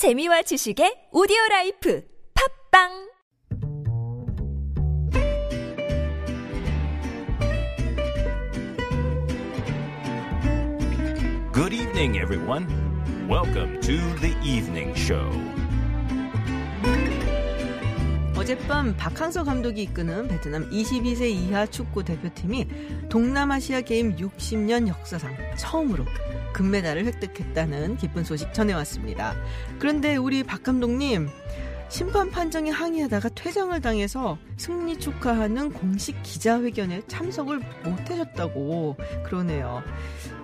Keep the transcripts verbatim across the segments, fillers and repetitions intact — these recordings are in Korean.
재미와 지식의 오디오라이프 팟빵 Good evening, everyone. Welcome to the evening show. 어젯밤 박항서 감독이 이끄는 베트남 이십이 세 이하 축구 대표팀이 동남아시아 게임 육십 년 역사상 처음으로 금메달을 획득했다는 기쁜 소식 전해왔습니다. 그런데 우리 박 감독님, 심판 판정에 항의하다가 퇴장을 당해서 승리 축하하는 공식 기자회견에 참석을 못하셨다고 그러네요.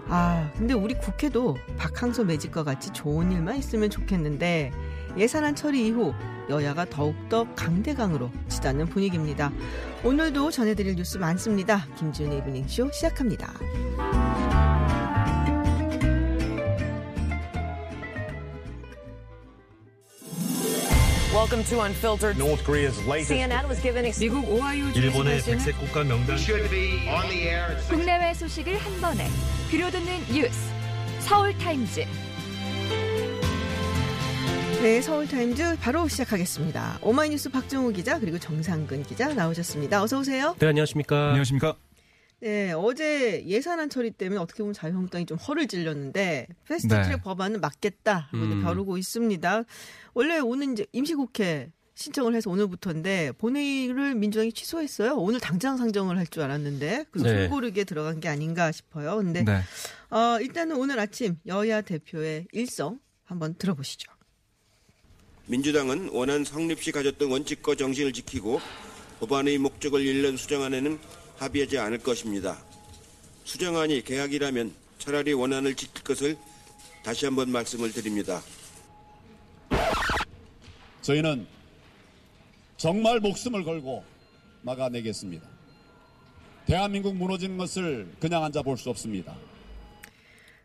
아, 근데 우리 국회도 박항서 매직과 같이 좋은 일만 있으면 좋겠는데 예산안 처리 이후 여야가 더욱더 강대강으로 치닫는 분위기입니다. 오늘도 전해드릴 뉴스 많습니다. 김지윤의 이브닝쇼 시작합니다. Welcome to Unfiltered. North Korea's latest. 씨엔엔 was given. 미국 오하이오 주 일본의 백색 국가 명단. 국내외 소식을 한 번에 들려듣는 뉴스. 서울 타임즈. 네, 서울 타임즈 바로 시작하겠습니다. 오마이뉴스 박정우 기자 그리고 정상근 기자 나오셨습니다. 어서 오세요. 네, 안녕하십니까. 안녕하십니까. 네, 어제 예산안 처리 때문에 어떻게 보면 자유한국당이 좀 허를 찔렸는데 패스트트랙 네. 법안은 막겠다 음. 벼르고 있습니다. 원래 오늘 이제 임시국회 신청을 해서 오늘부터인데 본회의를 민주당이 취소했어요. 오늘 당장 상정을 할 줄 알았는데 그래서 네. 골고르게 들어간 게 아닌가 싶어요. 근데 네. 어, 일단은 오늘 아침 여야 대표의 일성 한번 들어보시죠. 민주당은 원안 성립 시 가졌던 원칙과 정신을 지키고 법안의 목적을 일련 수정안에는 합의하지 않을 것입니다. 수정안이 계약이라면 차라리 원안을 지킬 것을 다시 한번 말씀을 드립니다. 저희는 정말 목숨을 걸고 막아내겠습니다. 대한민국 무너지는 것을 그냥 앉아볼 수 없습니다.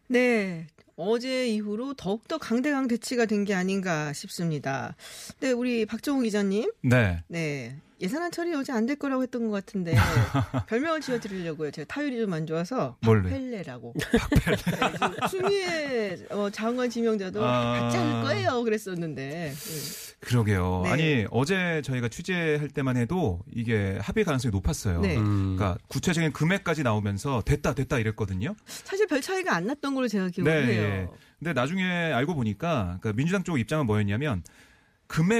네. 어제 이후로 더욱더 강대강 대치가 된 게 아닌가 싶습니다. 네, 우리 박정우 기자님. 네. 네. 예산안 처리 어제 안 될 거라고 했던 것 같은데 별명을 지어드리려고요. 제가 타율이 좀 안 좋아서 박펠레라고. 박펠레. 추미애 장관 지명자도 아... 받지 않을 거예요. 그랬었는데. 네. 그러게요. 네. 아니 어제 저희가 취재할 때만 해도 이게 합의 가능성이 높았어요. 네. 음... 그러니까 구체적인 금액까지 나오면서 됐다 됐다 이랬거든요. 사실 별 차이가 안 났던 걸로 제가 기억해요. 네. 네. 근데 나중에 알고 보니까 그러니까 민주당 쪽 입장은 뭐였냐면.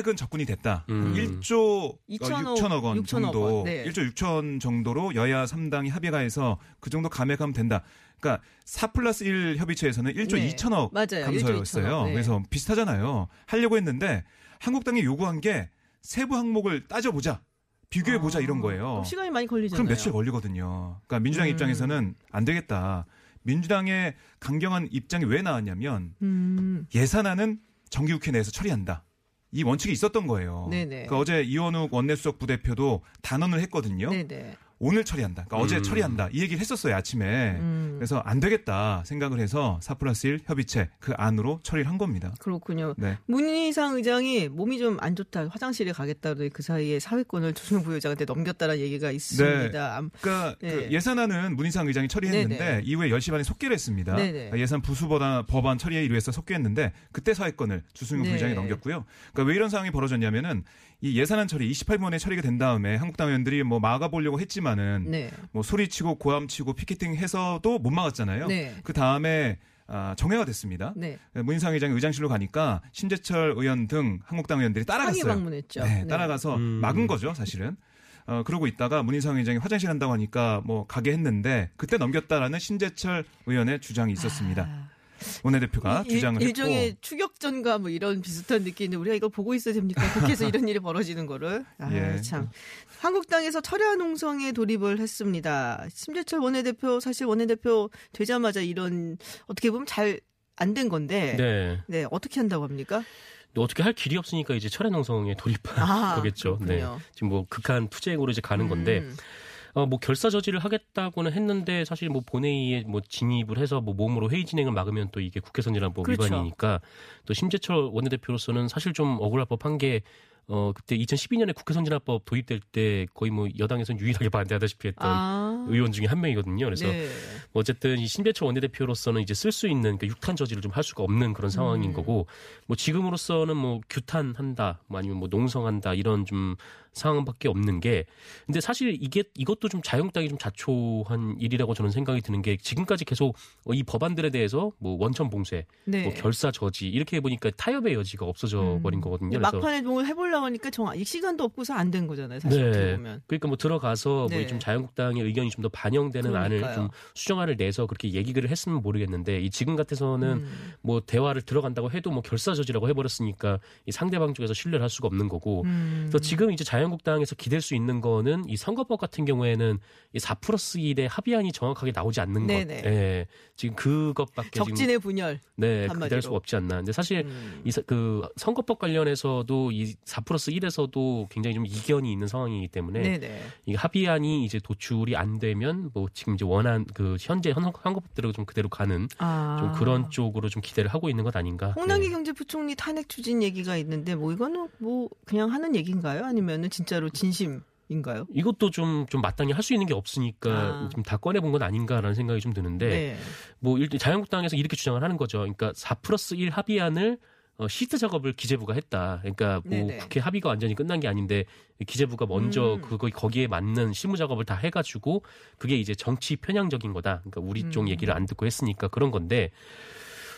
금액은 접근이 됐다. 음. 일 조 육천억 원 정도. 네. 일 조 육천 정도로 여야 삼 당이 합의가해서 그 정도 감액하면 된다. 그러니까 사 플러스 일 협의체에서는 일 조 네. 이천억 맞아요. 감소였어요. 일 조 이천억, 네. 그래서 비슷하잖아요. 하려고 했는데 한국당이 요구한 게 세부 항목을 따져보자. 비교해보자 아. 이런 거예요. 시간이 많이 걸리잖아요. 그럼 며칠 걸리거든요. 그러니까 민주당 음. 입장에서는 안 되겠다. 민주당의 강경한 입장이 왜 나왔냐면 음. 예산안은 정기국회 내에서 처리한다. 이 원칙이 있었던 거예요. 그러니까 어제 이원욱 원내수석 부대표도 단언을 했거든요. 네네. 오늘 처리한다. 그러니까 음. 어제 처리한다. 이 얘기를 했었어요. 아침에. 음. 그래서 안 되겠다 생각을 해서 사 플러스 일 협의체 그 안으로 처리를 한 겁니다. 그렇군요. 네. 문희상 의장이 몸이 좀 안 좋다. 화장실에 가겠다. 그 사이에 사회권을 조승용 부여장한테 넘겼다는 얘기가 있습니다. 네. 그러니까 네. 그 예산안은 문희상 의장이 처리했는데 네네. 이후에 열 시 반에 속기를 했습니다. 그러니까 예산 부수 법안 처리에 의해서 속기했는데 그때 사회권을 주승용 네. 부여장이 넘겼고요. 그러니까 왜 이런 상황이 벌어졌냐면은 이 예산안 처리 이십팔 번에 처리가 된 다음에 한국당 의원들이 뭐 막아보려고 했지만 네. 뭐 소리치고 고함치고 피켓팅해서도 못 막았잖아요. 네. 그 다음에 아, 정회가 됐습니다. 네. 문희상 의장이 의장실로 가니까 신재철 의원 등 한국당 의원들이 따라갔어요. 항의 방문했죠. 네, 네. 따라가서 음. 막은 거죠, 사실은. 어, 그러고 있다가 문희상 의장이 화장실 한다고 하니까 뭐 가게 했는데 그때 넘겼다라는 신재철 의원의 주장이 있었습니다. 아. 원내대표가 일, 주장을 일종의 했고 일종의 추격전과 뭐 이런 비슷한 느낌인데 우리가 이걸 보고 있어야 됩니까? 국회에서 이런 일이 벌어지는 거를. 아, 예. 참. 한국당에서 철야 농성에 돌입을 했습니다. 심재철 원내대표 사실 원내대표 되자마자 이런 어떻게 보면 잘 안 된 건데 네. 네, 어떻게 한다고 합니까? 어떻게 할 길이 없으니까 이제 철야 농성에 돌입한 아, 거겠죠. 네. 지금 뭐 극한 투쟁으로 이제 가는 음. 건데 어, 뭐, 결사 저지를 하겠다고는 했는데, 사실 뭐, 본회의에 뭐, 진입을 해서 뭐, 몸으로 회의 진행을 막으면 또 이게 국회 선진화법 그렇죠. 위반이니까, 또 심재철 원내대표로서는 사실 좀 억울할 법한 게, 어, 그때 이천십이 년에 국회 선진화법 도입될 때 거의 뭐 여당에서는 유일하게 반대하다시피 했던 아. 의원 중에 한 명이거든요. 그래서 네. 어쨌든 이 신재철 원내대표로서는 이제 쓸 수 있는 그러니까 육탄 저지를 좀 할 수가 없는 그런 상황인 음. 거고, 뭐 지금으로서는 뭐 규탄한다, 뭐 아니면 뭐 농성한다 이런 좀 상황밖에 없는 게, 근데 사실 이게 이것도 좀 자유한국당이 좀 자초한 일이라고 저는 생각이 드는 게 지금까지 계속 이 법안들에 대해서 뭐 원천 봉쇄, 네. 뭐 결사 저지 이렇게 해보니까 타협의 여지가 없어져 음. 버린 거거든요. 그래서 막판에 뭘 해보려고 하니까 정말 시간도 없고서 안 된 거잖아요. 사실 네. 보면. 그러니까 뭐 들어가서 네. 뭐 좀 자유한국당의 의견이 좀 더 반영되는 그러니까요. 안을 좀 수정안을 내서 그렇게 얘기를 했으면 모르겠는데, 이 지금 같아서는 음. 뭐 대화를 들어간다고 해도 뭐 결사 저지라고 해버렸으니까 이 상대방 쪽에서 신뢰를 할 수가 없는 거고. 음. 그래서 지금 이제 자유한국당에서 기댈 수 있는 거는 이 선거법 같은 경우에는 이 사 플러스 일의 합의안이 정확하게 나오지 않는 것. 예, 지금 그것밖에 적진의 지금, 분열. 네, 기댈 수가 없지 않나. 근데 사실 음. 이 그 선거법 관련해서도 이 사 플러스 일에서도 굉장히 좀 이견이 있는 상황이기 때문에 네네. 이 합의안이 이제 도출이 안 되면 뭐 지금 이제 원한 그 현재 선거법대로 좀 그대로 가는 아. 좀 그런 쪽으로 좀 기대를 하고 있는 것 아닌가. 홍남기 네. 경제부총리 탄핵 추진 얘기가 있는데 뭐 이거는 뭐 그냥 하는 얘기인가요? 아니면은 진짜로 진심? 인가요? 이것도 좀, 좀 마땅히 할 수 있는 게 없으니까 아. 좀 다 꺼내본 건 아닌가라는 생각이 좀 드는데, 네. 뭐, 일단 자유한국당에서 이렇게 주장을 하는 거죠. 그러니까 사 플러스 일 합의안을 어, 시트 작업을 기재부가 했다. 그러니까 뭐 네네. 국회 합의가 완전히 끝난 게 아닌데 기재부가 먼저 음. 그거 거기에 맞는 실무 작업을 다 해가지고 그게 이제 정치 편향적인 거다. 그러니까 우리 쪽 음. 얘기를 안 듣고 했으니까 그런 건데.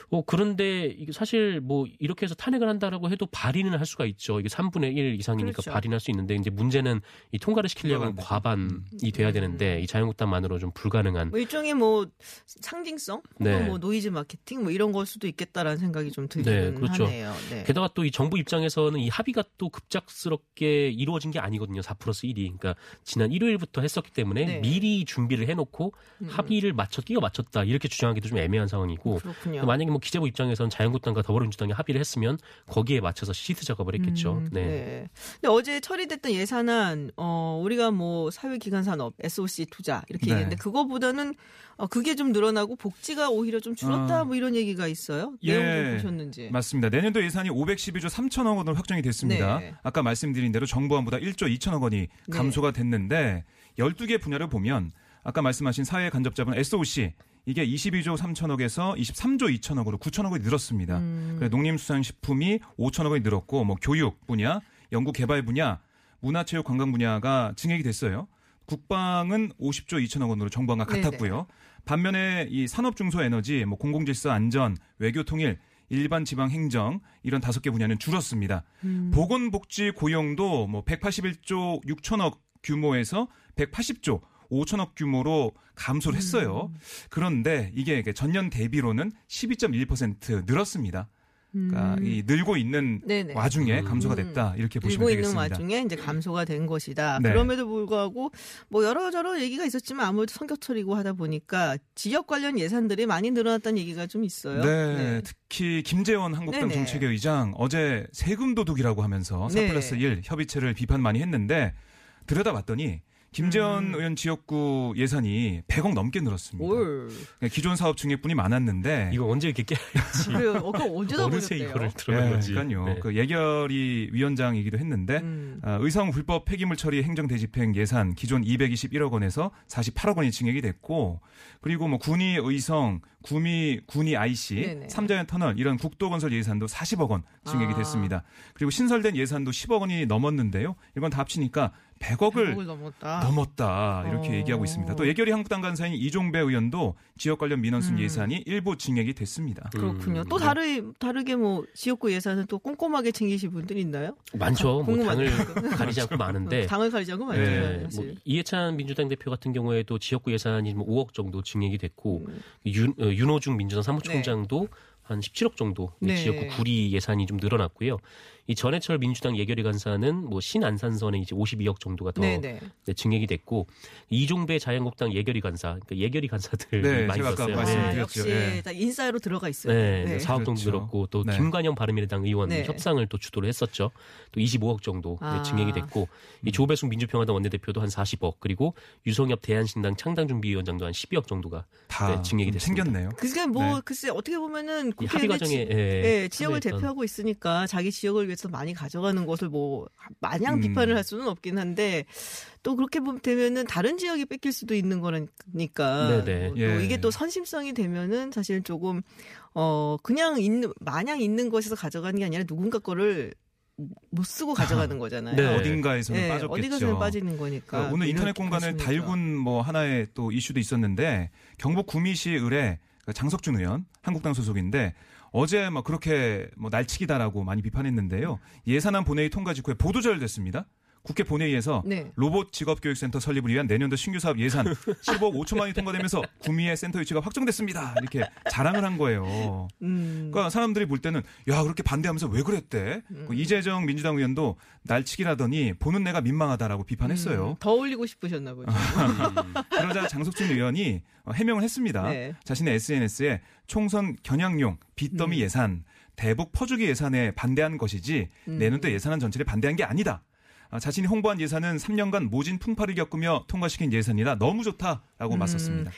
어, 그런데 이게 사실 뭐 이렇게 해서 탄핵을 한다라고 해도 발의는 할 수가 있죠. 이게 삼분의 일 이상이니까 그렇죠. 발의할 수 있는데, 이제 문제는 이 통과를 시키려면 네. 과반이 돼야 되는데 이 자유한국당만으로 좀 불가능한. 뭐 일종의 뭐 상징성, 네. 뭐 노이즈 마케팅, 뭐 이런 걸 수도 있겠다라는 생각이 좀 들기는 네, 그렇죠. 하네요. 네. 게다가 또 이 정부 입장에서는 이 합의가 또 급작스럽게 이루어진 게 아니거든요. 사 플러스 일이. 그러니까 지난 일요일부터 했었기 때문에 네. 미리 준비를 해놓고 음. 합의를 맞춰 끼워 맞췄다 이렇게 주장하기도 좀 애매한 상황이고. 그렇군요. 만약에 뭐 기재부 입장에서는 자유한국당과 더불어민주당이 합의를 했으면 거기에 맞춰서 시트 작업을 했겠죠. 음, 네. 네. 근데 어제 처리됐던 예산안, 어, 우리가 뭐 사회기관산업, 에스오씨 투자 이렇게 네. 얘기했는데 그거보다는 어, 그게 좀 늘어나고 복지가 오히려 좀 줄었다 어. 뭐 이런 얘기가 있어요. 예. 내용 좀 보셨는지. 맞습니다. 내년도 예산이 오백십이조 삼천억 원으로 확정이 됐습니다. 네. 아까 말씀드린 대로 정부안보다 일조 이천억 원이 감소가 네. 됐는데 열두 개 분야를 보면 아까 말씀하신 사회 간접자본 에스오씨 이게 이십이조 삼천억에서 이십삼조 이천억으로 구천억 원이 늘었습니다. 음. 그래서 농림수산식품이 오천억 원이 늘었고, 뭐 교육 분야, 연구개발 분야, 문화체육관광 분야가 증액이 됐어요. 국방은 오십조 이천억 원으로 정부안과 같았고요. 반면에 이 산업중소에너지, 뭐 공공질서 안전, 외교통일, 일반 지방행정 이런 다섯 개 분야는 줄었습니다. 음. 보건복지 고용도 뭐 백팔십일조 육천억 규모에서 백팔십조 오천억 규모로 감소를 했어요. 음. 그런데 이게 전년 대비로는 십이 점 일 퍼센트 늘었습니다. 그러니까 음. 이 늘고 있는 네네. 와중에 감소가 됐다. 이렇게 보시면 늘고 되겠습니다. 늘고 있는 와중에 이제 감소가 된 것이다. 네. 그럼에도 불구하고 뭐 여러저러 얘기가 있었지만 아무래도 성격처리고 하다 보니까 지역 관련 예산들이 많이 늘어났다는 얘기가 좀 있어요. 네. 네. 특히 김재원 한국당 네네. 정책위 의장 어제 세금 도둑이라고 하면서 사 플러스 일 협의체를 비판 많이 했는데 들여다봤더니 김재현 음. 의원 지역구 예산이 백억 넘게 늘었습니다. 올. 기존 사업 증액분이 많았는데 이거 언제 이렇게 깨알지? 그래요. 아까 언제 다 보셨대요? 이거를 들어간 네, 거지. 그러니까요. 네. 그 예결위 위원장이기도 했는데 음. 아, 의성 불법 폐기물 처리 행정대집행 예산 기존 이백이십일억 원에서 사십팔억 원이 증액이 됐고, 그리고 뭐 군위 의성, 구미 군위 아이씨, 네네. 삼자연 터널 이런 국도 건설 예산도 사십억 원 증액이 아. 됐습니다. 그리고 신설된 예산도 십억 원이 넘었는데요. 이건 다 합치니까 백억을 넘었다. 넘었다 이렇게 어. 얘기하고 있습니다. 또 예결위 한국당 간사인 이종배 의원도 지역 관련 민원순 음. 예산이 일부 증액이 됐습니다. 그렇군요. 음. 또 다르, 다르게 뭐 지역구 예산은 또 꼼꼼하게 챙기실 분들 있나요? 많죠. 아, 뭐 당을 가리지 않고 많은데. 당을 가리지 않고 많죠. 네. 뭐 이해찬 민주당 대표 같은 경우에도 지역구 예산이 뭐 오억 정도 증액이 됐고 음. 윤, 어, 윤호중 민주당 사무총장도 네. 한 십칠억 정도 네. 지역구 구리 예산이 좀 늘어났고요. 이 전해철 민주당 예결위 간사는 뭐 신안산선에 이제 오십이억 정도가 더 네, 증액이 됐고, 이종배 자유한국당 예결위 간사, 그러니까 예결위 간사들 네, 많이 늘었어요. 네, 역시 네. 다 인사로 들어가 있어요. 네, 네. 사억 정도 그렇죠. 늘었고 또 네. 김관영 바른미래당 의원 네. 협상을 또 주도를 했었죠. 또 이십오억 정도 아. 네, 증액이 됐고, 이 조배숙 민주평화당 원내대표도 한 사십억, 그리고 유성엽 대한신당 창당준비위원장도 한 십이억 정도가 다 네, 증액이 됐습니다. 생겼네요. 그러니까 뭐 네. 글쎄 어떻게 보면은 국회의원의 과정에, 지, 예, 예, 지역을 대표하고 있으니까 자기 지역을 위해서 많이 가져가는 것을 뭐 마냥 음. 비판을 할 수는 없긴 한데 또 그렇게 보면 되면은 다른 지역이 뺏길 수도 있는 거니까 네, 네. 또 예. 이게 또 선심성이 되면은 사실 조금 어 그냥 있는 마냥 있는 것에서 가져가는 게 아니라 누군가 거를 못 쓰고 가져가는 거잖아요. 네. 어딘가에서는 네. 빠졌겠죠. 어디가서는 빠지는 거니까. 오늘 인터넷 공간을 달군 뭐 하나의 또 이슈도 있었는데 경북 구미시 의뢰 장석준 의원 한국당 소속인데 어제 막 그렇게 뭐 날치기다라고 많이 비판했는데요. 예산안 본회의 통과 직후에 보도자료됐습니다. 국회 본회의에서 네. 로봇 직업교육센터 설립을 위한 내년도 신규 사업 예산 십오억 오천만 원이 통과되면서 구미의 센터 위치가 확정됐습니다. 이렇게 자랑을 한 거예요. 음. 그러니까 사람들이 볼 때는 야 그렇게 반대하면서 왜 그랬대. 음. 이재정 민주당 의원도 날치기라더니 보는 내가 민망하다라고 비판했어요. 음. 더 올리고 싶으셨나 보죠. 그러자 장석준 의원이 해명을 했습니다. 네. 자신의 에스엔에스에 총선 겨냥용 빚더미 음. 예산, 대북 퍼주기 예산에 반대한 것이지 음. 내년도 예산안 전체를 반대한 게 아니다. 자신이 홍보한 예산은 삼 년간 모진 풍파를 겪으며 통과시킨 예산이라 너무 좋다라고 음, 맞섰습니다.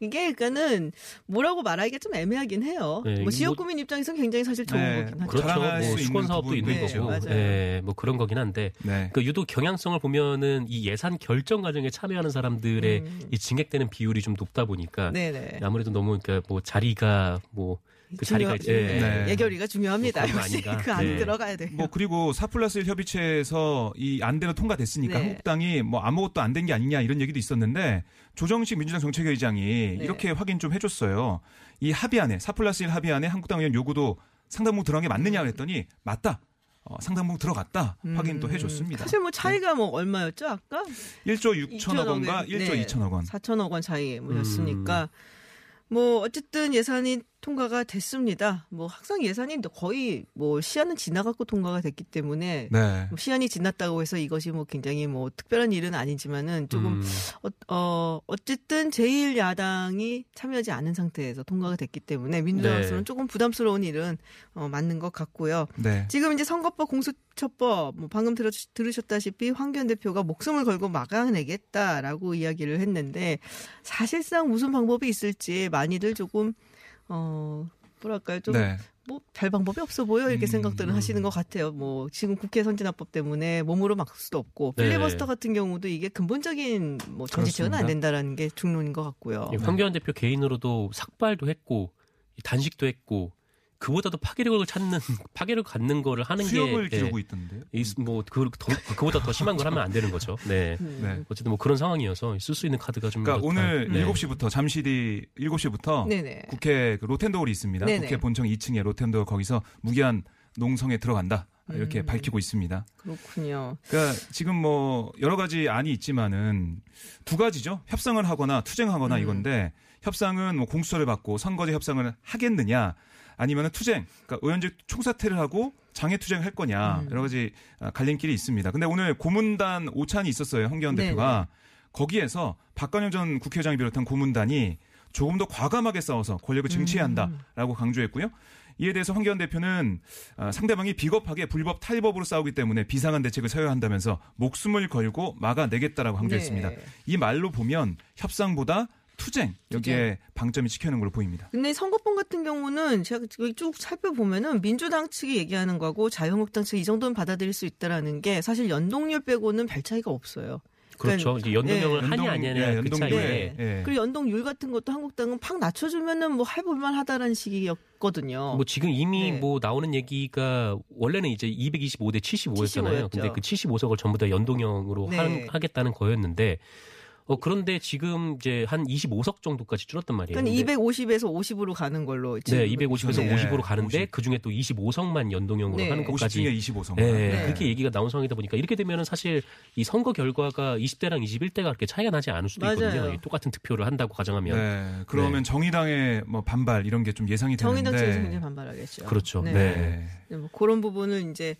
이게 그러니까는 뭐라고 말하기가 좀 애매하긴 해요. 네, 뭐 지역 구민 뭐, 입장에서는 굉장히 사실 좋은 네, 거긴 하죠. 그렇죠. 뭐 수건 사업도 있는 네, 거고, 네, 네, 뭐 그런 거긴 한데 네. 그 유독 경향성을 보면은 이 예산 결정 과정에 참여하는 사람들의 음. 이 증액되는 비율이 좀 높다 보니까 네, 네. 아무래도 너무 그러니까 뭐 자리가 뭐 그 자리가 이제 예. 네. 예결위가 중요합니다. 뭐 역시 그 안 네. 들어가야 돼요. 뭐 그리고 사 플러스 일 협의체에서 이 안대로 통과됐으니까 네. 한국당이 뭐 아무것도 안 된 게 아니냐 이런 얘기도 있었는데 조정식 민주당 정책회의장이 네. 이렇게 확인 좀 해줬어요. 이 합의안에 사 플러스 일 합의안에 한국당 의원 요구도 상당 부분 들어간 게 맞느냐 그랬더니 맞다. 어, 상당 부분 들어갔다. 음. 확인 또 해줬습니다. 사실 뭐 차이가 네. 뭐 얼마였죠 아까? 일조 육천억 원과 네. 일조 이천억 원. 사천억 원 차이였으니까. 음. 뭐 어쨌든 예산이 통과가 됐습니다. 뭐 항상 예산이 거의 뭐 시한은 지나갔고 통과가 됐기 때문에 네. 뭐 시한이 지났다고 해서 이것이 뭐 굉장히 뭐 특별한 일은 아니지만은 조금 음. 어, 어 어쨌든 제일 야당이 참여하지 않은 상태에서 통과가 됐기 때문에 민주당으로서는 네. 조금 부담스러운 일은 어, 맞는 것 같고요. 네. 지금 이제 선거법 공수처법 뭐 방금 들어, 들으셨다시피 황교안 대표가 목숨을 걸고 막아내겠다라고 이야기를 했는데 사실상 무슨 방법이 있을지 많이들 조금 어, 뭐랄까요. 좀, 네. 뭐, 별 방법이 없어 보여. 이렇게 음, 생각들은 음. 하시는 것 같아요. 뭐, 지금 국회 선진화법 때문에 몸으로 막을 수도 없고, 네. 필리버스터 같은 경우도 이게 근본적인 뭐, 정치체는 안 된다라는 게 중론인 것 같고요. 네. 황교안 대표 개인으로도 삭발도 했고, 단식도 했고, 그보다도 파괴력을 찾는, 파괴를 갖는 거를 하는 수협을 게. 수협을 기르고 네. 있던데요? 이, 뭐, 그, 더, 그보다 더 심한 걸 하면 안 되는 거죠. 네. 네. 어쨌든 뭐 그런 상황이어서 쓸 수 있는 카드가 좀. 그러니까 오늘 네. 일곱 시부터, 잠시 뒤 일곱 시부터 네네. 국회 그 로텐도홀이 있습니다. 네네. 국회 본청 이 층에 로텐도홀 거기서 무기한 농성에 들어간다. 이렇게 음. 밝히고 있습니다. 그렇군요. 그러니까 지금 뭐 여러 가지 안이 있지만은 두 가지죠. 협상을 하거나 투쟁하거나 음. 이건데 협상은 뭐 공수처를 받고 선거제 협상을 하겠느냐 아니면은 투쟁, 그러니까 의원직 총사퇴를 하고 장애 투쟁을 할 거냐 음. 여러 가지 갈림길이 있습니다. 근데 오늘 고문단 오찬이 있었어요. 황교안 네네. 대표가 거기에서 박관영 전 국회의장이 비롯한 고문단이 조금 더 과감하게 싸워서 권력을 쟁취해야 한다라고 강조했고요. 이에 대해서 황교안 대표는 상대방이 비겁하게 불법 탈법으로 싸우기 때문에 비상한 대책을 세워야 한다면서 목숨을 걸고 막아내겠다라고 강조했습니다. 네. 이 말로 보면 협상보다 투쟁 여기에 방점이 찍혀있는 걸로 보입니다. 근데 선거법 같은 경우는 제가 쭉 살펴보면은 민주당 측이 얘기하는 거고 자유한국당 측이 이 정도는 받아들일 수 있다라는 게 사실 연동률 빼고는 별 차이가 없어요. 그렇죠. 그러니까, 연동형을 네. 하냐 아니냐는 네, 그 차이에. 네. 네. 그리고 연동률 같은 것도 한국당은 팍 낮춰주면은 뭐 해볼만하다라는 식이었거든요. 뭐 지금 이미 네. 뭐 나오는 얘기가 원래는 이제 이백이십오 대 칠십오였잖아요. 칠십오였죠. 근데 그 칠십오석을 전부 다 연동형으로 네. 한, 하겠다는 거였는데. 어 그런데 지금 이제 한 이십오석 정도까지 줄었단 말이에요. 그러니까 이백오십에서 오십으로 가는 걸로 지금 네, 이백오십에서 네. 오십으로 가는데 오십. 그중에 또 이십오석만 연동형으로 네. 하는 것까지 오십 중에 이십오석. 네, 네. 그렇게 얘기가 나온 상황이다 보니까 이렇게 되면은 사실 이 선거 결과가 이십대랑 이십일대가 그렇게 차이가 나지 않을 수도 맞아요. 있거든요. 똑같은 득표를 한다고 가정하면. 네. 그러면 네. 정의당의 뭐 반발 이런 게 좀 예상이 되는데. 정의당 측에서 굉장히 반발하겠죠. 그렇죠. 네. 네. 네. 뭐 그런 부분은 이제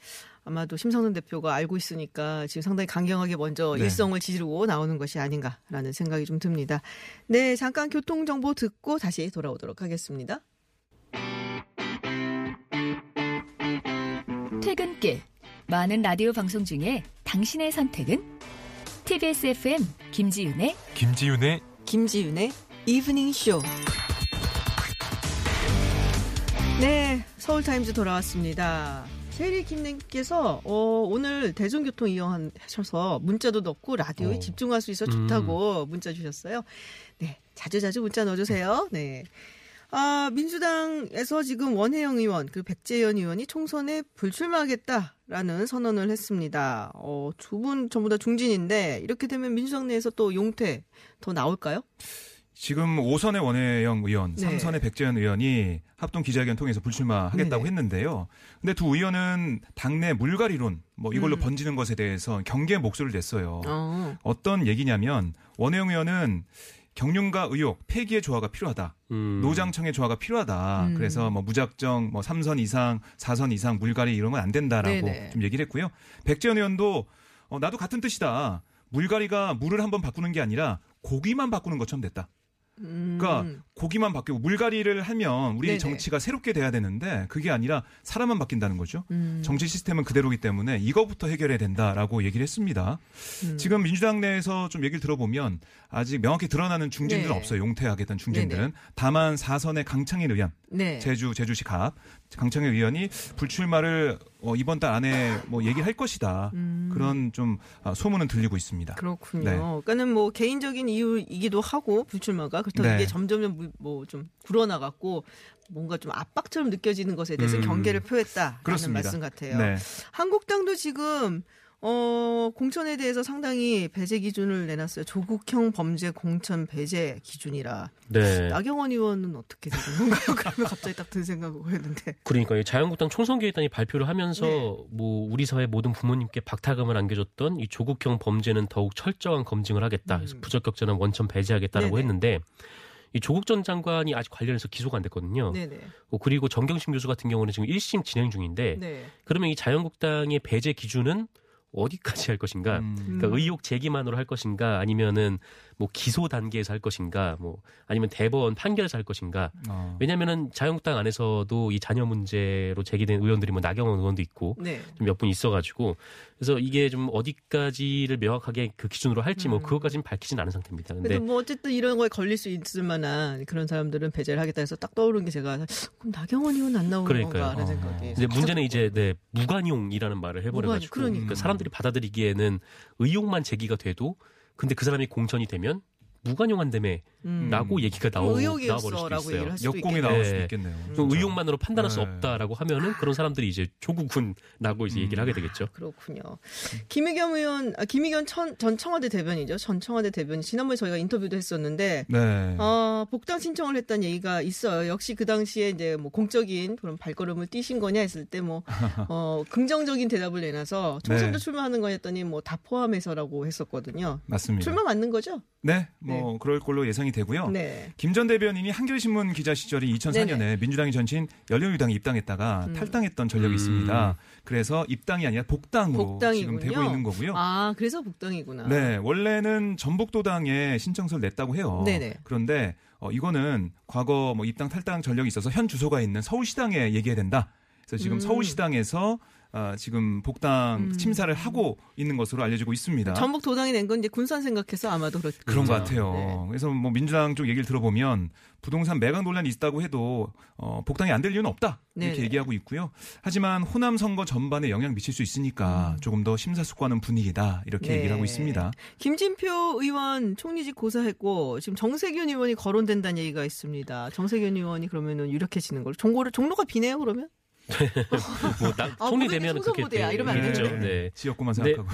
아마도 심상정 대표가 알고 있으니까 지금 상당히 강경하게 먼저 네. 일성을 지르고 나오는 것이 아닌가라는 생각이 좀 듭니다. 네, 잠깐 교통정보 듣고 다시 돌아오도록 하겠습니다. 퇴근길. 많은 라디오 방송 중에 당신의 선택은? 티비에스 에프엠 김지윤의 김지윤의 김지윤의 이브닝 쇼. 네, 서울타임즈 돌아왔습니다. 세리킴님께서 어, 오늘 대중교통 이용하셔서 문자도 넣고 라디오에 어. 집중할 수 있어 좋다고 음. 문자 주셨어요. 네, 자주자주 문자 넣어주세요. 네. 아, 민주당에서 지금 원혜영 의원, 그 백재현 의원이 총선에 불출마하겠다라는 선언을 했습니다. 어, 두 분 전부 다 중진인데 이렇게 되면 민주당 내에서 또 용퇴 더 나올까요? 지금 오 선의 원혜영 의원, 네. 삼 선의 백재현 의원이 합동 기자회견 통해서 불출마하겠다고 네네. 했는데요. 근데 두 의원은 당내 물갈이론 뭐 이걸로 음. 번지는 것에 대해서 경계의 목소리를 냈어요. 어. 어떤 얘기냐면 원혜영 의원은 경륜과 의욕, 폐기의 조화가 필요하다. 음. 노장청의 조화가 필요하다. 음. 그래서 뭐 무작정 뭐 삼 선 이상, 사 선 이상 물갈이 이런 건 안 된다라고 네네. 좀 얘기를 했고요. 백재현 의원도 어, 나도 같은 뜻이다. 물갈이가 물을 한번 바꾸는 게 아니라 고기만 바꾸는 것처럼 됐다. 음. 그러니까 고기만 바뀌고 물갈이를 하면 우리 네네. 정치가 새롭게 돼야 되는데 그게 아니라 사람만 바뀐다는 거죠. 음. 정치 시스템은 그대로기 때문에 이거부터 해결해야 된다라고 얘기를 했습니다. 음. 지금 민주당 내에서 좀 얘기를 들어보면 아직 명확히 드러나는 중진들은 네. 없어요. 용퇴하겠다는 중진들은. 네네. 다만 사 선의 강창일 의원, 네. 제주, 제주시 갑 강창일 의원이 불출마를 어, 이번 달 안에 뭐 얘기할 것이다. 음. 그런 좀 아, 소문은 들리고 있습니다. 그렇군요. 네. 그러니까는 뭐 개인적인 이유이기도 하고 불출마가 그렇다고 네. 이게 점점점 뭐 좀 불어나갖고 뭔가 좀 압박처럼 느껴지는 것에 대해서 음. 경계를 표했다라는 그렇습니다. 말씀 같아요. 네. 한국당도 지금 어, 공천에 대해서 상당히 배제 기준을 내놨어요. 조국형 범죄 공천 배제 기준이라. 네. 나경원 의원은 어떻게 되는 건가요? 그러면 갑자기 딱 든 생각을 했는데. 그러니까 자유한국당 총선 기획단이 발표를 하면서 네. 뭐 우리 사회 모든 부모님께 박탈감을 안겨줬던 이 조국형 범죄는 더욱 철저한 검증을 하겠다. 그래서 부적격자는 원천 배제하겠다라고 네네. 했는데. 이 조국 전 장관이 아직 관련해서 기소가 안 됐거든요. 네네. 그리고 정경심 교수 같은 경우는 지금 일 심 진행 중인데 네. 그러면 이 자유한국당의 배제 기준은 어디까지 할 것인가? 음. 그러니까 의혹 제기만으로 할 것인가? 아니면은 뭐 기소 단계에서 할 것인가? 뭐 아니면 대법원 판결에서 할 것인가? 어. 왜냐면은 자유한국당 안에서도 이 자녀 문제로 제기된 의원들이 뭐 나경원 의원도 있고 네. 좀 몇 분 있어가지고 그래서 이게 좀 어디까지를 명확하게 그 기준으로 할지 음. 뭐 그것까지는 밝히진 않은 상태입니다. 근데, 근데 뭐 어쨌든 이런 거에 걸릴 수 있을 만한 그런 사람들은 배제를 하겠다 해서 딱 떠오른 게 제가 그럼 나경원 의원 안 나오는 건가라는 어. 생각이. 이제 문제는 이제 네, 무관용이라는 말을 해버려가지고 그러니까. 그러니까 사람들이 받아들이기에는 의혹만 제기가 돼도 근데 그 사람이 공천이 되면 무관용한다며 음. 라고 얘기가 나오, 나와버릴 수도 있어요. 역공이 나올 수도 있겠네요. 음. 의혹만으로 판단할 네. 수 없다라고 하면은 그런 사람들이 이제 조국군 라고 이제 음. 얘기를 하게 되겠죠. 그렇군요. 김의겸 의원, 아, 김의겸 천, 전 청와대 대변이죠. 전 청와대 대변이 지난번에 저희가 인터뷰도 했었는데 네. 어, 복당 신청을 했다는 얘기가 있어요. 역시 그 당시에 이제 뭐 공적인 그런 발걸음을 뛰신 거냐 했을 때 뭐 어, 긍정적인 대답을 내놔서 총선도 네. 출마하는 거였더니 뭐 다 포함해서라고 했었거든요. 맞습니다. 출마 맞는 거죠? 네, 뭐 네. 그럴 걸로 예상이 되고요. 네. 김 전 대변인이 한겨레신문 기자 시절인 이천사 년에 네네. 민주당이 전신 열린우리당에 입당했다가 음. 탈당했던 전력이 음. 있습니다. 그래서 입당이 아니라 복당으로 복당이군요. 지금 되고 있는 거고요. 아, 그래서 복당이구나. 네, 원래는 전북도당에 신청서를 냈다고 해요. 네네. 그런데 어, 이거는 과거 뭐 입당 탈당 전력이 있어서 현 주소가 있는 서울시당에 얘기해야 된다. 그래서 지금 음. 서울시당에서 아, 지금 복당 음. 심사를 하고 있는 것으로 알려지고 있습니다. 전북 도당이 낸 건 이제 군산 생각해서 아마도 그렇 그런 것 같아요. 네. 그래서 뭐 민주당 쪽 얘기를 들어보면 부동산 매각 논란이 있다고 해도 어, 복당이 안 될 이유는 없다 이렇게 네네. 얘기하고 있고요. 하지만 호남 선거 전반에 영향 미칠 수 있으니까 음. 조금 더 심사숙고하는 분위기다 이렇게 네. 얘기를 하고 있습니다. 김진표 의원 총리직 고사했고 지금 정세균 의원이 거론된다는 얘기가 있습니다. 정세균 의원이 그러면은 유력해지는 걸로 종로를 종로가 비네요 그러면? 뭐 총리되면 아, 그렇게 돼요. 이러면 안 되죠. 네. 네. 지역구만 생각하고.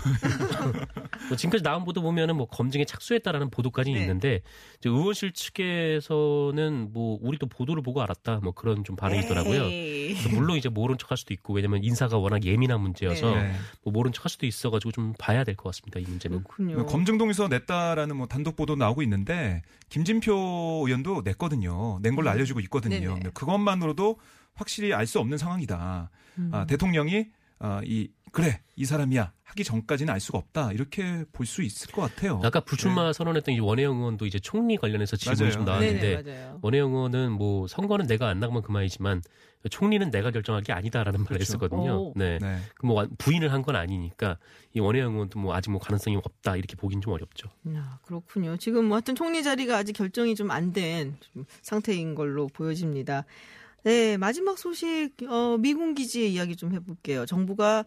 뭐 지금까지 나온 보도 보면은 뭐 검증에 착수했다라는 보도까지는 네. 있는데 이제 의원실 측에서는 뭐 우리도 보도를 보고 알았다. 뭐 그런 좀 반응이 있더라고요. 물론 이제 모른 척할 수도 있고 왜냐면 인사가 워낙 예민한 문제여서 네. 뭐 모른 척할 수도 있어가지고 좀 봐야 될 것 같습니다. 이 문제는. 그렇군요. 검증동에서 냈다라는 뭐 단독 보도 나오고 있는데 김진표 의원도 냈거든요. 낸 걸로 알려지고 있거든요. 근데 그것만으로도 확실히 알 수 없는 상황이다. 음. 아, 대통령이 아, 이 그래 이 사람이야 하기 전까지는 알 수가 없다 이렇게 볼 수 있을 것 같아요. 아까 불출마 네. 선언했던 이 원혜영 의원도 이제 총리 관련해서 질문이 좀 나왔는데 네네, 원혜영 의원은 뭐 선거는 내가 안 나가면 그만이지만 총리는 내가 결정할 게 아니다라는 말을 그렇죠. 했었거든요. 네. 네. 그 뭐 부인을 한 건 아니니까 이 원혜영 의원도 뭐 아직 뭐 가능성이 없다 이렇게 보긴 좀 어렵죠. 야, 그렇군요. 지금 뭐 하여튼 총리 자리가 아직 결정이 좀 안 된 상태인 걸로 보여집니다. 네, 마지막 소식 어, 미군 기지 이야기 좀 해볼게요. 정부가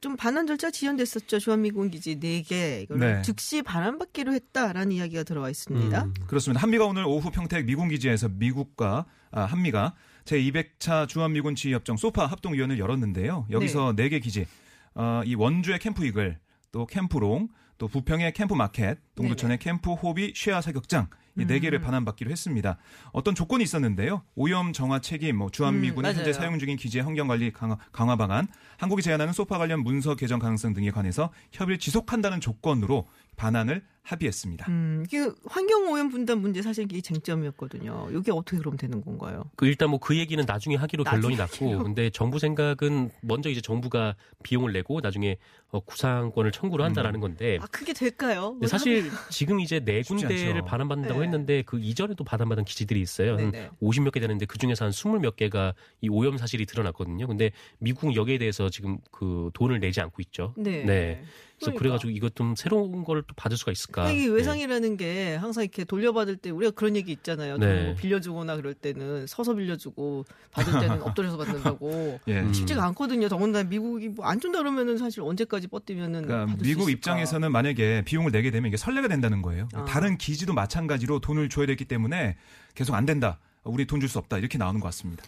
좀 반환 절차 지연됐었죠. 주한미군 기지 네 개 이걸 네. 즉시 반환받기로 했다라는 이야기가 들어와 있습니다. 음, 그렇습니다. 한미가 오늘 오후 평택 미군 기지에서 미국과 아, 한미가 제이백 차 주한미군 지휘협정 소파 합동위원회를 열었는데요. 여기서 네. 네 개 기지, 어, 이 원주의 캠프 이글, 또 캠프롱, 또 부평의 캠프 마켓, 동두천의 네네. 캠프 호비 쉐아 사격장 이 네 개를 반환받기로 했습니다. 어떤 조건이 있었는데요. 오염 정화 책임, 뭐 주한미군이 음, 현재 사용 중인 기지의 환경관리 강화, 강화 방안, 한국이 제안하는 소파 관련 문서 개정 가능성 등에 관해서 협의를 지속한다는 조건으로 반환을 합의했습니다. 음, 이게 환경오염 분담 문제 사실 이게 쟁점이었거든요. 이게 어떻게 그럼 되는 건가요? 그 일단 뭐 그 얘기는 나중에 하기로 나중에 결론이 났고, 근데 정부 생각은 먼저 이제 정부가 비용을 내고 나중에 어, 구상권을 청구를 한다라는 건데. 음. 아 그게 될까요? 네, 사실 지금 이제 네 군데를 반환받는다고 네. 했는데 그 이전에도 반환받은 기지들이 있어요. 네네. 한 오십 몇 개 되는데 그 중에서 한 이십 몇 개가 이 오염 사실이 드러났거든요. 근데 미국은 여기에 대해서 지금 그 돈을 내지 않고 있죠. 네. 네. 그래서 그러니까. 그래가지고 이것 좀 새로운 걸 또 받을 수가 있을까? 이게 외상이라는 네. 게 항상 이렇게 돌려받을 때 우리가 그런 얘기 있잖아요. 네. 뭐 빌려주거나 그럴 때는 서서 빌려주고 받을 때는 엎드려서 받는다고 예. 쉽지가 않거든요. 더군다나 미국이 뭐 안 준다 그러면은 사실 언제까지 뻗뛰면은 그러니까 받을 미국 수 있을까? 입장에서는 만약에 비용을 내게 되면 이게 설레가 된다는 거예요. 아. 다른 기지도 마찬가지로 돈을 줘야 되기 때문에 계속 안 된다. 우리 돈 줄 수 없다 이렇게 나오는 것 같습니다.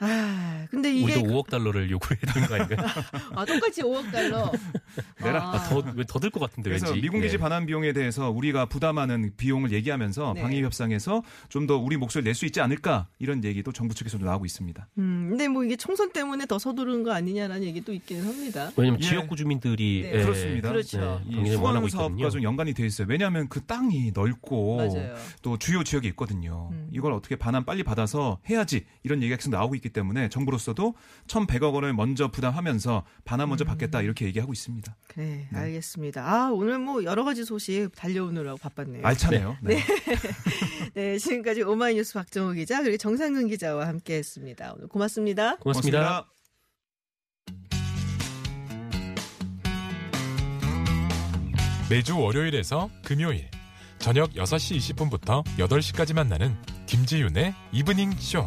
아, 근데 이게. 우리도 오억 달러를 요구했던 거 아닌가요? 아, 똑같이 오억 달러. 내라. 아, 더, 왜 더 들 것 같은데, 그래서 왠지. 미군 기지 네. 반환 비용에 대해서 우리가 부담하는 비용을 얘기하면서 네. 방위 협상에서 좀 더 우리 목소리를 낼 수 있지 않을까 이런 얘기도 정부 측에서도 나오고 있습니다. 음, 근데 뭐 이게 총선 때문에 더 서두른 거 아니냐라는 얘기도 있기는 합니다. 왜냐면 예. 지역구 주민들이. 네. 네. 그렇습니다. 그렇죠. 네. 수원 사업과 좀 연관이 돼 있어요. 왜냐하면 그 땅이 넓고 맞아요. 또 주요 지역이 있거든요. 음. 이걸 어떻게 반환 빨리 받아서 해야지 이런 얘기가 계속 나오고 있어요. 있기 때문에 정부로서도 천백억 원을 먼저 부담하면서 반환 먼저 받겠다 이렇게 얘기하고 있습니다. 네, 네. 알겠습니다. 아, 오늘 뭐 여러 가지 소식 달려오느라고 바빴네요. 알차네요. 네. 네. 네, 지금까지 오마이뉴스 박정우 기자 그리고 정상근 기자와 함께했습니다. 오늘 고맙습니다. 고맙습니다. 고맙습니다. 매주 월요일에서 금요일 저녁 여섯 시 이십 분부터 여덟 시까지 만나는 김지윤의 이브닝 쇼.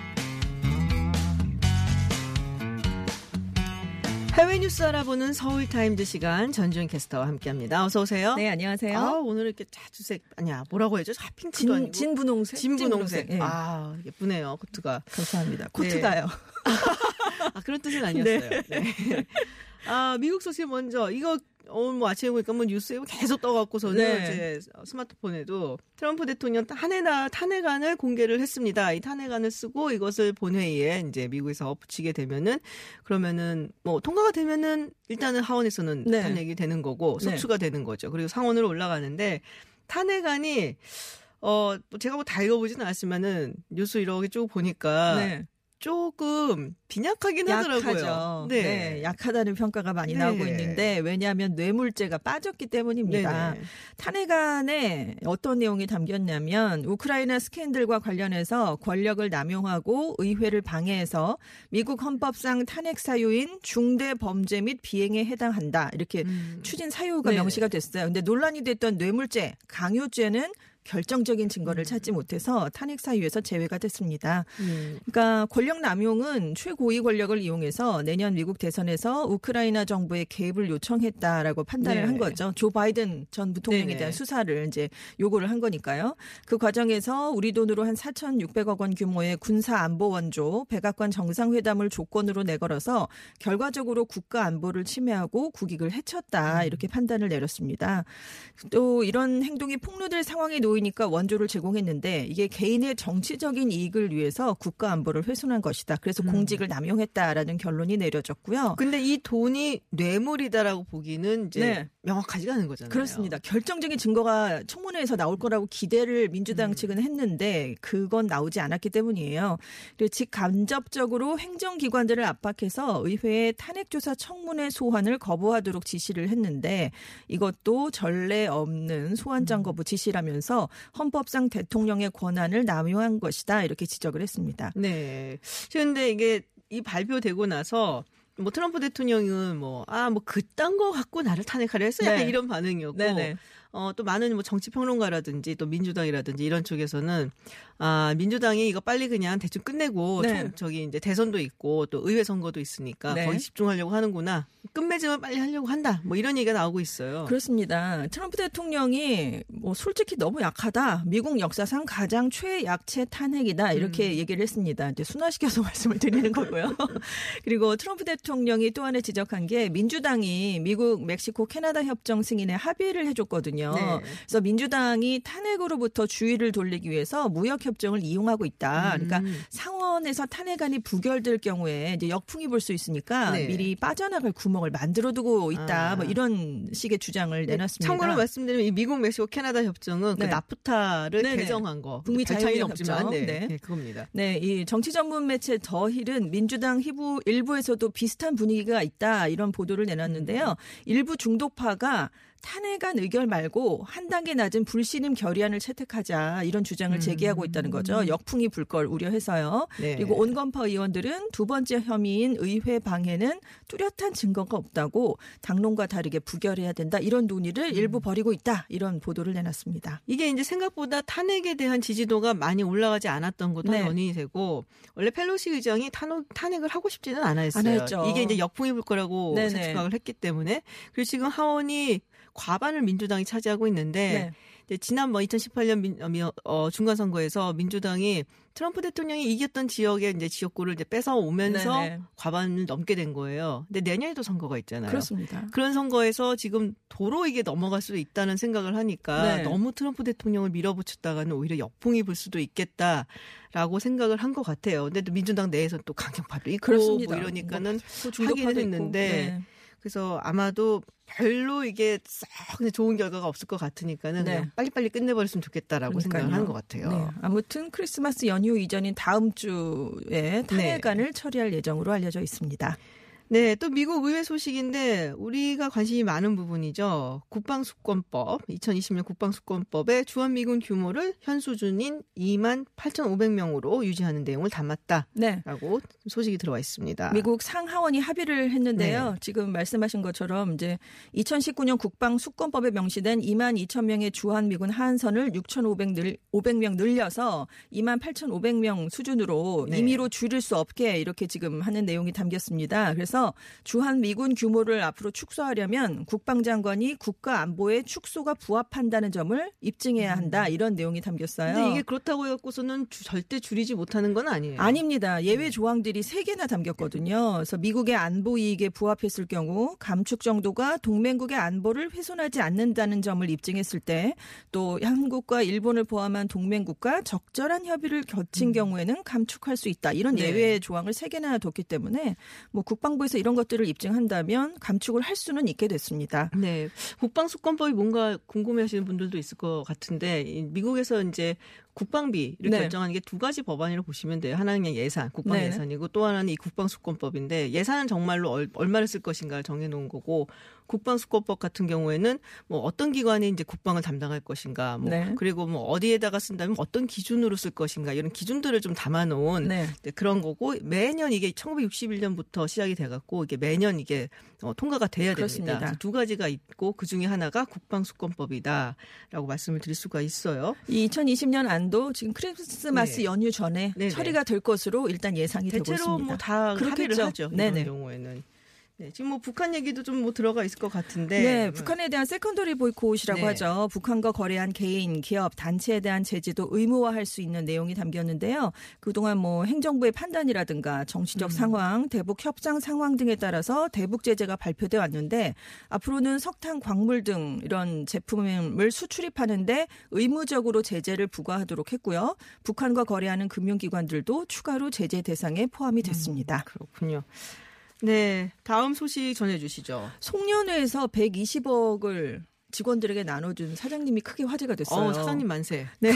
해외 뉴스 알아보는 서울 타임즈 시간 전주현 캐스터와 함께합니다. 어서 오세요. 네, 안녕하세요. 아, 오늘 이렇게 자주색 아니야 뭐라고 해야죠? 핫핑크도 아니고 진분홍색. 진분홍색. 네. 아 예쁘네요 코트가. 감사합니다. 코트가요. 네. 아 그런 뜻은 아니었어요. 네. 네. 아 미국 소식 먼저 이거. 오늘 뭐 아침에 보니까 뭐 뉴스에 계속 떠갖고서는 네. 제 스마트폰에도 트럼프 대통령 탄핵안, 탄핵안을 공개를 했습니다. 이 탄핵안을 쓰고 이것을 본회의에 이제 미국에서 붙이게 되면은 그러면은 뭐 통과가 되면은 일단은 하원에서는 네. 탄핵이 되는 거고 속수가 네. 되는 거죠. 그리고 상원으로 올라가는데 탄핵안이 어 제가 뭐 다 읽어보지는 않았지만은 뉴스 이렇게 쭉 보니까. 네. 조금 빈약하긴 약하죠. 하더라고요. 네. 네, 약하다는 평가가 많이 네. 나오고 있는데 왜냐하면 뇌물죄가 빠졌기 때문입니다. 네네. 탄핵안에 어떤 내용이 담겼냐면 우크라이나 스캔들과 관련해서 권력을 남용하고 의회를 방해해서 미국 헌법상 탄핵 사유인 중대 범죄 및 비행에 해당한다. 이렇게 음. 추진 사유가 네. 명시가 됐어요. 근데 논란이 됐던 뇌물죄, 강요죄는 결정적인 증거를 찾지 못해서 탄핵 사유에서 제외가 됐습니다. 그러니까 권력 남용은 최고위 권력을 이용해서 내년 미국 대선에서 우크라이나 정부의 개입을 요청했다라고 판단을 네. 한 거죠. 조 바이든 전 부통령에 네네. 대한 수사를 이제 요구를 한 거니까요. 그 과정에서 우리 돈으로 한 사천육백억 원 규모의 군사 안보 원조, 백악관 정상회담을 조건으로 내걸어서 결과적으로 국가 안보를 침해하고 국익을 해쳤다 이렇게 판단을 내렸습니다. 또 이런 행동이 폭로될 상황이 놓 도의니까 원조를 제공했는데 이게 개인의 정치적인 이익을 위해서 국가 안보를 훼손한 것이다. 그래서 음. 공직을 남용했다라는 결론이 내려졌고요. 근데 이 돈이 뇌물이다라고 보기는 이제 네. 명확하지가 않은 거잖아요. 그렇습니다. 결정적인 증거가 청문회에서 나올 거라고 기대를 민주당 음. 측은 했는데 그건 나오지 않았기 때문이에요. 즉 간접적으로 행정기관들을 압박해서 의회에 탄핵조사 청문회 소환을 거부하도록 지시를 했는데 이것도 전례 없는 소환장 거부 지시라면서 헌법상 대통령의 권한을 남용한 것이다. 이렇게 지적을 했습니다. 네. 그런데 이게 이 발표되고 나서 뭐 트럼프 대통령은 뭐, 아, 뭐, 그딴 거 갖고 나를 탄핵하려 했어? 약간 네. 이런 반응이었고, 네네. 어, 또 많은 뭐 정치평론가라든지 또 민주당이라든지 이런 쪽에서는, 아, 민주당이 이거 빨리 그냥 대충 끝내고, 네. 총, 저기 이제 대선도 있고 또 의회 선거도 있으니까 네. 거기 집중하려고 하는구나. 끝맺음을 빨리 하려고 한다. 뭐 이런 얘기가 나오고 있어요. 그렇습니다. 트럼프 대통령이 뭐 솔직히 너무 약하다. 미국 역사상 가장 최약체 탄핵이다. 이렇게 음. 얘기를 했습니다. 이제 순화시켜서 말씀을 드리는 거고요. 그리고 트럼프 대통령 대통령이 또 하나 지적한 게 민주당이 미국, 멕시코, 캐나다 협정 승인에 합의를 해줬거든요. 네. 그래서 민주당이 탄핵으로부터 주의를 돌리기 위해서 무역 협정을 이용하고 있다. 음. 그러니까 상원에서 탄핵안이 부결될 경우에 이제 역풍이 불 수 있으니까 네. 미리 빠져나갈 구멍을 만들어두고 있다. 아. 뭐 이런 식의 주장을 네. 내놨습니다. 참고로 말씀드리면 이 미국, 멕시코, 캐나다 협정은 네. 그 나프타를 네네. 개정한 거. 북미 자유무역 협정. 네. 네. 네, 그겁니다. 네, 이 정치 전문 매체 더 힐은 민주당 일부, 일부에서도 비슷. 비슷한 분위기가 있다 이런 보도를 내놨는데요. 일부 중도파가 탄핵안 의결 말고 한 단계 낮은 불신임 결의안을 채택하자 이런 주장을 제기하고 있다는 거죠. 역풍이 불 걸 우려해서요. 네. 그리고 온건파 의원들은 두 번째 혐의인 의회 방해는 뚜렷한 증거가 없다고 당론과 다르게 부결해야 된다 이런 논의를 일부 벌이고 있다 이런 보도를 내놨습니다. 이게 이제 생각보다 탄핵에 대한 지지도가 많이 올라가지 않았던 것도 네. 원인이 되고 원래 펠로시 의장이 탄핵, 탄핵을 하고 싶지는 않았어요. 안 했죠. 이게 이제 역풍이 불 거라고 생각을 했기 때문에 그리고 지금 하원이 과반을 민주당이 차지하고 있는데 네. 지난 뭐 이천십팔 년 민, 어, 중간선거에서 민주당이 트럼프 대통령이 이겼던 지역의 이제 지역구를 이제 뺏어오면서 네네. 과반을 넘게 된 거예요. 근데 내년에도 선거가 있잖아요. 그렇습니다. 그런 선거에서 지금 도로 이게 넘어갈 수도 있다는 생각을 하니까 네. 너무 트럼프 대통령을 밀어붙였다가는 오히려 역풍이 불 수도 있겠다라고 생각을 한 것 같아요. 근데 또 민주당 내에서 또 강경파도 있고 그렇습니다. 뭐 이러니까는 뭐, 하긴 했는데. 그래서 아마도 별로 이게 썩 좋은 결과가 없을 것 같으니까는 네. 그냥 빨리빨리 끝내버렸으면 좋겠다라고 그러니까요. 생각을 하는 것 같아요. 네. 아무튼 크리스마스 연휴 이전인 다음 주에 탄핵안을 네. 처리할 예정으로 알려져 있습니다. 네. 또 미국 의회 소식인데 우리가 관심이 많은 부분이죠. 국방수권법, 이천이십 년 국방수권법의 주한미군 규모를 현 수준인 이만 팔천오백 명으로 유지하는 내용을 담았다라고 네. 소식이 들어와 있습니다. 미국 상하원이 합의를 했는데요. 네. 지금 말씀하신 것처럼 이제 이천십구 년 국방수권법에 명시된 이만 이천 명의 주한미군 하한선을 육천오백 명 늘려서 이만 팔천오백 명 수준으로 네. 임의로 줄일 수 없게 이렇게 지금 하는 내용이 담겼습니다. 그래서 주한미군 규모를 앞으로 축소하려면 국방장관이 국가안보의 축소가 부합한다는 점을 입증해야 한다. 이런 내용이 담겼어요. 근데 이게 그렇다고 해갖고서는 절대 줄이지 못하는 건 아니에요. 아닙니다. 예외 조항들이 세 개나 담겼거든요. 그래서 미국의 안보 이익에 부합했을 경우 감축 정도가 동맹국의 안보를 훼손하지 않는다는 점을 입증했을 때 또 한국과 일본을 포함한 동맹국과 적절한 협의를 거친 경우에는 감축할 수 있다. 이런 예외 조항을 세 개나 뒀기 때문에 뭐 국방부 에서 이런 것들을 입증한다면 감축을 할 수는 있게 됐습니다. 네, 국방수권법이 뭔가 궁금해하시는 분들도 있을 것 같은데 미국에서 이제 국방비를 네. 결정하는 게 두 가지 법안이라고 보시면 돼요. 하나는 그냥 예산, 국방 네. 예산이고 또 하나는 이 국방수권법인데 예산은 정말로 얼, 얼마를 쓸 것인가를 정해놓은 거고 국방수권법 같은 경우에는 뭐 어떤 기관이 이제 국방을 담당할 것인가, 뭐 네. 그리고 뭐 어디에다가 쓴다면 어떤 기준으로 쓸 것인가 이런 기준들을 좀 담아놓은 네. 그런 거고 매년 이게 천구백육십일 년부터 시작이 돼갖고 이게 매년 이게 어, 통과가 돼야 그렇습니다. 됩니다. 두 가지가 있고 그 중에 하나가 국방수권법이다라고 말씀을 드릴 수가 있어요. 이천이십 년 안 도 지금 크리스마스 네. 연휴 전에 네네. 처리가 될 것으로 일단 예상이 되고 있습니다. 대체로 뭐 다 합의를 하죠. 네네. 이런 경우에는. 네, 지금 뭐 북한 얘기도 좀 뭐 들어가 있을 것 같은데. 네, 북한에 대한 세컨더리 보이콧이라고 네. 하죠. 북한과 거래한 개인, 기업, 단체에 대한 제재도 의무화할 수 있는 내용이 담겼는데요. 그동안 뭐 행정부의 판단이라든가 정치적 음. 상황, 대북 협상 상황 등에 따라서 대북 제재가 발표돼 왔는데 앞으로는 석탄, 광물 등 이런 제품을 수출입하는데 의무적으로 제재를 부과하도록 했고요. 북한과 거래하는 금융기관들도 추가로 제재 대상에 포함이 됐습니다. 음, 그렇군요. 네, 다음 소식 전해주시죠. 송년회에서 백이십억을 직원들에게 나눠준 사장님이 크게 화제가 됐어요. 어, 사장님 만세. 네.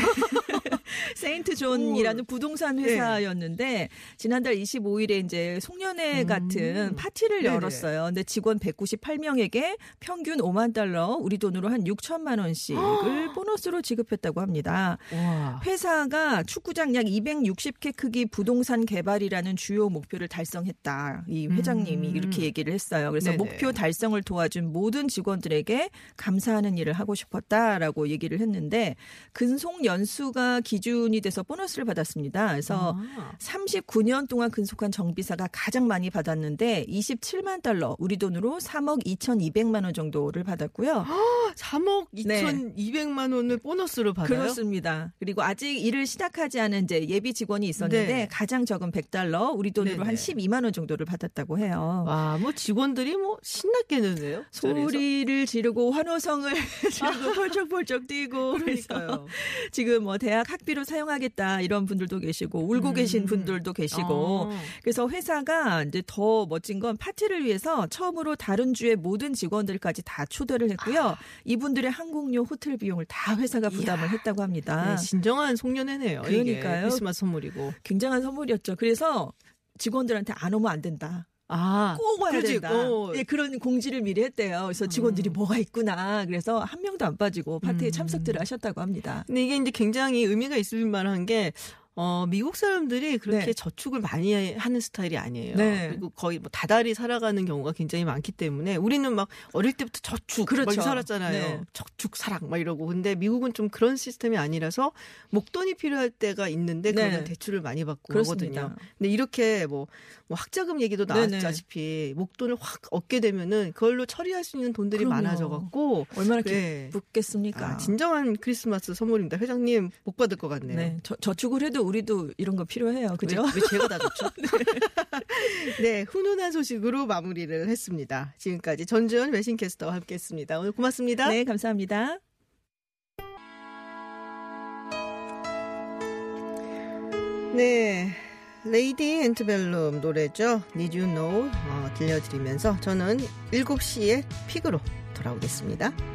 세인트 존이라는 부동산 회사였는데 네. 지난달 이십오일에 이제 송년회 음. 같은 파티를 네네. 열었어요. 근데 직원 백구십팔명에게 평균 오만 달러, 우리 돈으로 한 육천만 원씩을 보너스로 지급했다고 합니다. 와. 회사가 축구장 약 이백육십 개 크기 부동산 개발이라는 주요 목표를 달성했다. 이 회장님이 음. 이렇게 얘기를 했어요. 그래서 네네. 목표 달성을 도와준 모든 직원들에게 감사하는 일을 하고 싶었다라고 얘기를 했는데 근속 연수가 기준이 돼서 보너스를 받았습니다. 그래서 아. 삼십구년 동안 근속한 정비사가 가장 많이 받았는데 이십칠만 달러, 우리 돈으로 삼억 이천이백만 원 정도를 받았고요. 아, 삼억 이천이백만 원을 네. 보너스로 받아요? 그렇습니다. 그리고 아직 일을 시작하지 않은 이제 예비 직원이 있었는데 네. 가장 적은 백 달러, 우리 돈으로 네네. 한 십이만 원 정도를 받았다고 해요. 와, 뭐 직원들이 뭐 신났겠는데요? 소리를 지르고 환호성을 지르고 아. 펄쩍펄쩍 뛰고 그러니까요. 지금 뭐 대학 학비 로 사용하겠다 이런 분들도 계시고 울고 음. 계신 분들도 계시고 아. 그래서 회사가 이제 더 멋진 건 파티를 위해서 처음으로 다른 주의 모든 직원들까지 다 초대를 했고요. 아. 이분들의 항공료, 호텔 비용을 다 회사가 부담을 이야. 했다고 합니다. 네, 진정한 송년회네요. 그러니까요. 이게 크리스마스 선물이고 굉장한 선물이었죠. 그래서 직원들한테 안 오면 안 된다. 아, 꼭 와야 그렇지, 된다. 예, 그런 공지를 미리 했대요. 그래서 직원들이 음. 뭐가 있구나. 그래서 한 명도 안 빠지고 파티에 음. 참석들을 하셨다고 합니다. 근데 이게 이제 굉장히 의미가 있을 만한 게 어, 미국 사람들이 그렇게 네. 저축을 많이 하는 스타일이 아니에요. 네. 그리고 거의 뭐 다달이 살아가는 경우가 굉장히 많기 때문에 우리는 막 어릴 때부터 저축 그렇죠. 많이 살았잖아요. 네. 저축 사랑 막 이러고. 근데 미국은 좀 그런 시스템이 아니라서 목돈이 필요할 때가 있는데 네. 그러면 대출을 많이 받고 그렇습니다. 그러거든요. 근데 이렇게 뭐, 뭐 학자금 얘기도 나왔다시피 목돈을 확 얻게 되면은 그걸로 처리할 수 있는 돈들이 그럼요. 많아져갖고 얼마나 네. 기쁘겠습니까? 아, 진정한 크리스마스 선물입니다. 회장님 못 받을 것 같네요. 네. 저, 저축을 해도 우리도 이런 거 필요해요. 그죠? 왜, 왜 제가 다 줬죠? 네. 네, 훈훈한 소식으로 마무리를 했습니다. 지금까지 전주현 외신캐스터와 함께했습니다. 오늘 고맙습니다. 네, 감사합니다. 네, 레이디 앤트벨룸 노래죠. Need You Know 어, 들려드리면서 저는 일곱 시에 픽으로 돌아오겠습니다.